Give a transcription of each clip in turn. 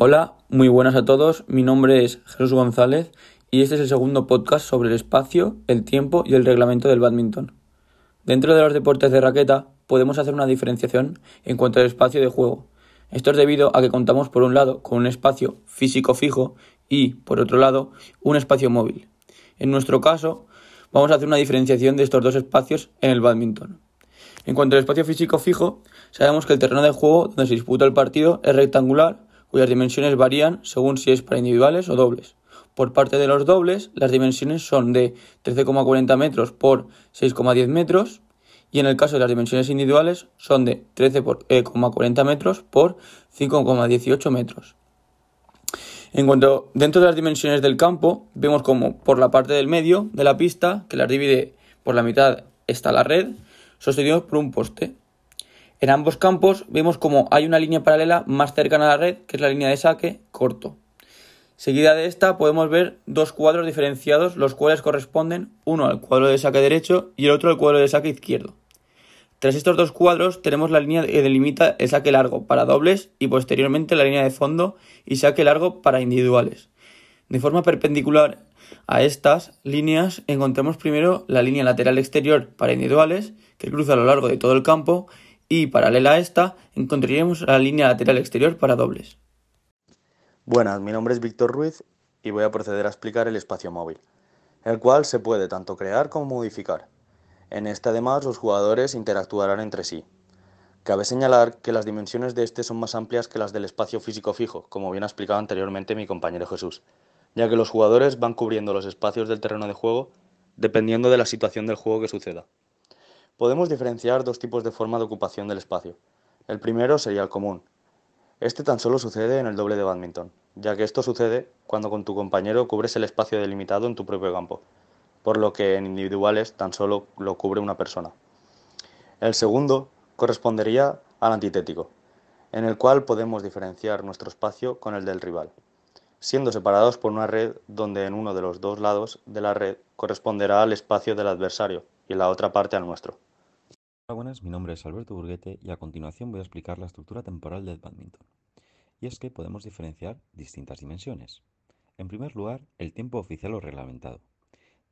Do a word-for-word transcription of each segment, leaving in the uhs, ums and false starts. Hola, muy buenas a todos. Mi nombre es Jesús González y este es el segundo podcast sobre el espacio, el tiempo y el reglamento del bádminton. Dentro de los deportes de raqueta podemos hacer una diferenciación en cuanto al espacio de juego. Esto es debido a que contamos por un lado con un espacio físico fijo y, por otro lado, un espacio móvil. En nuestro caso, vamos a hacer una diferenciación de estos dos espacios en el bádminton. En cuanto al espacio físico fijo, sabemos que el terreno de juego donde se disputa el partido es rectangular, cuyas dimensiones varían según si es para individuales o dobles. Por parte de los dobles, las dimensiones son de trece coma cuarenta metros por seis coma diez metros y en el caso de las dimensiones individuales son de trece coma cuarenta metros por cinco coma dieciocho metros. En cuanto dentro de las dimensiones del campo, vemos como por la parte del medio de la pista, que las divide por la mitad, está la red, sostenidos por un poste. En ambos campos vemos como hay una línea paralela más cercana a la red, que es la línea de saque corto. Seguida de esta podemos ver dos cuadros diferenciados, los cuales corresponden uno al cuadro de saque derecho y el otro al cuadro de saque izquierdo. Tras estos dos cuadros tenemos la línea que delimita el saque largo para dobles y posteriormente la línea de fondo y saque largo para individuales. De forma perpendicular a estas líneas encontramos primero la línea lateral exterior para individuales, que cruza a lo largo de todo el campo, y paralela a esta encontraríamos la línea lateral exterior para dobles. Buenas, mi nombre es Víctor Ruiz y voy a proceder a explicar el espacio móvil, el cual se puede tanto crear como modificar. En este además los jugadores interactuarán entre sí. Cabe señalar que las dimensiones de este son más amplias que las del espacio físico fijo, como bien ha explicado anteriormente mi compañero Jesús, ya que los jugadores van cubriendo los espacios del terreno de juego dependiendo de la situación del juego que suceda. Podemos diferenciar dos tipos de forma de ocupación del espacio. El primero sería el común. Este tan solo sucede en el doble de bádminton, ya que esto sucede cuando con tu compañero cubres el espacio delimitado en tu propio campo, por lo que en individuales tan solo lo cubre una persona. El segundo correspondería al antitético, en el cual podemos diferenciar nuestro espacio con el del rival, siendo separados por una red donde en uno de los dos lados de la red corresponderá al espacio del adversario y la otra parte al nuestro. Hola, buenas, mi nombre es Alberto Burguete y a continuación voy a explicar la estructura temporal del bádminton. Y es que podemos diferenciar distintas dimensiones. En primer lugar, el tiempo oficial o reglamentado,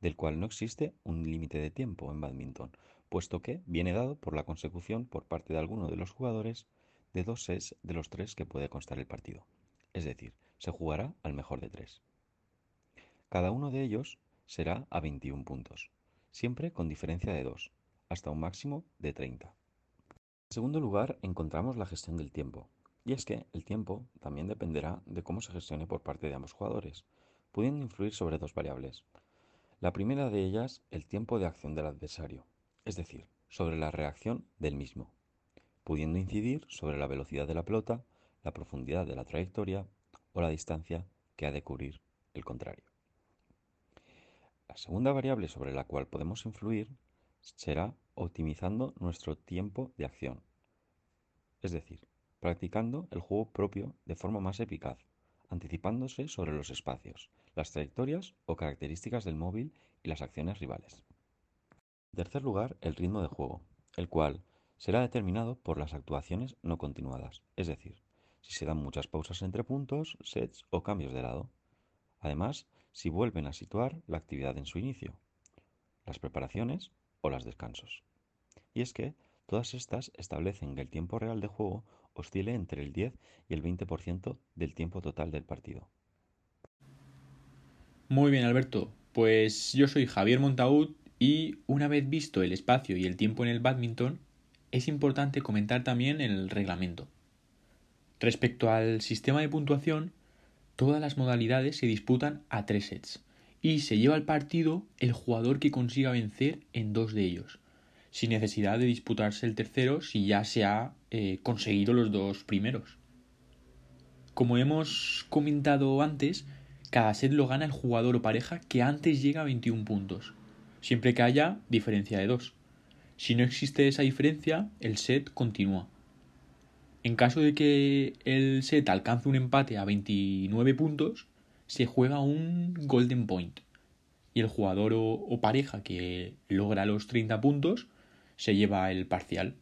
del cual no existe un límite de tiempo en bádminton, puesto que viene dado por la consecución por parte de alguno de los jugadores de dos sets de los tres que puede constar el partido. Es decir, se jugará al mejor de tres. Cada uno de ellos será a veintiún puntos, siempre con diferencia de dos. Hasta un máximo de treinta. En segundo lugar, encontramos la gestión del tiempo. Y es que el tiempo también dependerá de cómo se gestione por parte de ambos jugadores, pudiendo influir sobre dos variables. La primera de ellas, el tiempo de acción del adversario, es decir, sobre la reacción del mismo, pudiendo incidir sobre la velocidad de la pelota, la profundidad de la trayectoria o la distancia que ha de cubrir el contrario. La segunda variable sobre la cual podemos influir será optimizando nuestro tiempo de acción, es decir, practicando el juego propio de forma más eficaz, anticipándose sobre los espacios, las trayectorias o características del móvil y las acciones rivales. En tercer lugar, el ritmo de juego, el cual será determinado por las actuaciones no continuadas, es decir, si se dan muchas pausas entre puntos, sets o cambios de lado. Además, si vuelven a situar la actividad en su inicio, las preparaciones o los descansos. Y es que todas estas establecen que el tiempo real de juego oscile entre el diez y el veinte por ciento del tiempo total del partido. Muy bien, Alberto, pues yo soy Javier Montaúd y una vez visto el espacio y el tiempo en el bádminton, es importante comentar también el reglamento. Respecto al sistema de puntuación, todas las modalidades se disputan a tres sets. Y se lleva el partido el jugador que consiga vencer en dos de ellos, sin necesidad de disputarse el tercero si ya se ha eh, conseguido los dos primeros. Como hemos comentado antes, cada set lo gana el jugador o pareja que antes llega a veintiún puntos, siempre que haya diferencia de dos. Si no existe esa diferencia, el set continúa. En caso de que el set alcance un empate a veintinueve puntos, se juega un golden point y el jugador o, o pareja que logra los treinta puntos se lleva el parcial.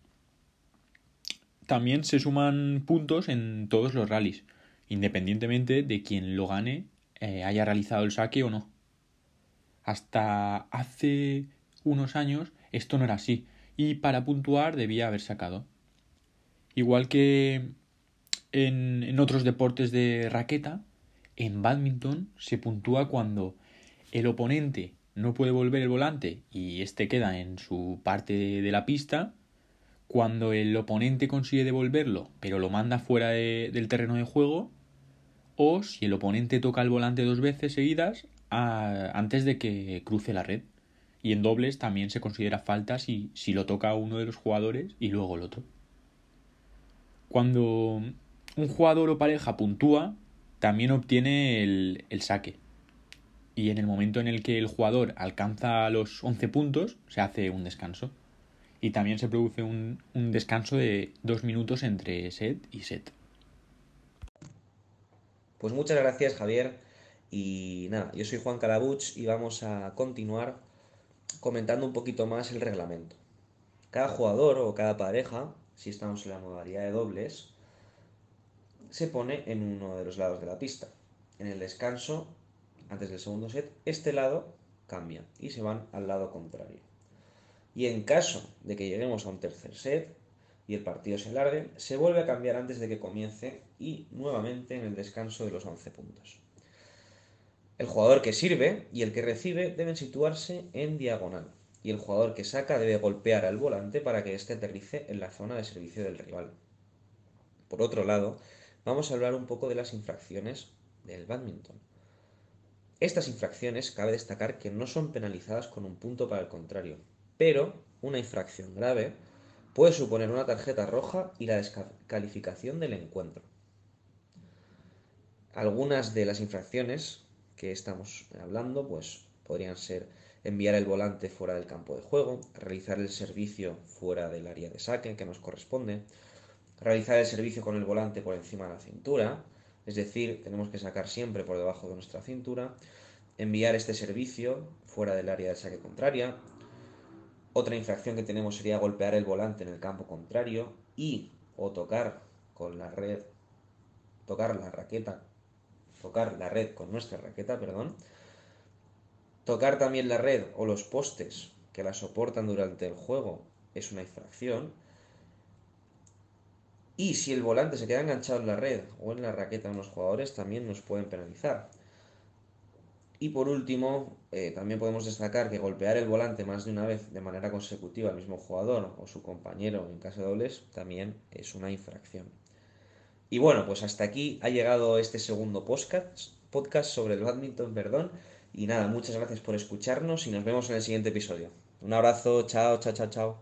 También se suman puntos en todos los rallies, independientemente de quien lo gane eh, haya realizado el saque o no. Hasta hace unos años esto no era así, y para puntuar debía haber sacado. Igual que en, en otros deportes de raqueta, en bádminton se puntúa cuando el oponente no puede volver el volante y este queda en su parte de la pista, cuando el oponente consigue devolverlo pero lo manda fuera de, del terreno de juego, o si el oponente toca el volante dos veces seguidas a, antes de que cruce la red. Y en dobles también se considera falta si, si lo toca uno de los jugadores y luego el otro. Cuando un jugador o pareja puntúa, también obtiene el, el saque. Y en el momento en el que el jugador alcanza los once puntos, se hace un descanso. Y también se produce un, un descanso de dos minutos entre set y set. Pues muchas gracias, Javier. Y nada, yo soy Juan Calabuch y vamos a continuar comentando un poquito más el reglamento. Cada jugador o cada pareja, si estamos en la modalidad de dobles, se pone en uno de los lados de la pista. En el descanso, antes del segundo set, este lado cambia y se van al lado contrario. Y en caso de que lleguemos a un tercer set y el partido se alargue, se vuelve a cambiar antes de que comience y nuevamente en el descanso de los once puntos. El jugador que sirve y el que recibe deben situarse en diagonal, y el jugador que saca debe golpear al volante para que éste aterrice en la zona de servicio del rival. Por otro lado, vamos a hablar un poco de las infracciones del bádminton. Estas infracciones cabe destacar que no son penalizadas con un punto para el contrario, pero una infracción grave puede suponer una tarjeta roja y la descalificación del encuentro. Algunas de las infracciones que estamos hablando pues podrían ser enviar el volante fuera del campo de juego, realizar el servicio fuera del área de saque que nos corresponde, realizar el servicio con el volante por encima de la cintura, es decir, tenemos que sacar siempre por debajo de nuestra cintura, enviar este servicio fuera del área de saque contraria. Otra infracción que tenemos sería golpear el volante en el campo contrario y o tocar con la red, tocar la raqueta, tocar la red con nuestra raqueta, perdón. Tocar también la red o los postes que la soportan durante el juego es una infracción. Y si el volante se queda enganchado en la red o en la raqueta de los jugadores, también nos pueden penalizar. Y por último, eh, también podemos destacar que golpear el volante más de una vez de manera consecutiva al mismo jugador o su compañero en caso de dobles también es una infracción. Y bueno, pues hasta aquí ha llegado este segundo podcast, podcast sobre el bádminton, perdón. Y nada, muchas gracias por escucharnos y nos vemos en el siguiente episodio. Un abrazo, chao, chao, chao, chao.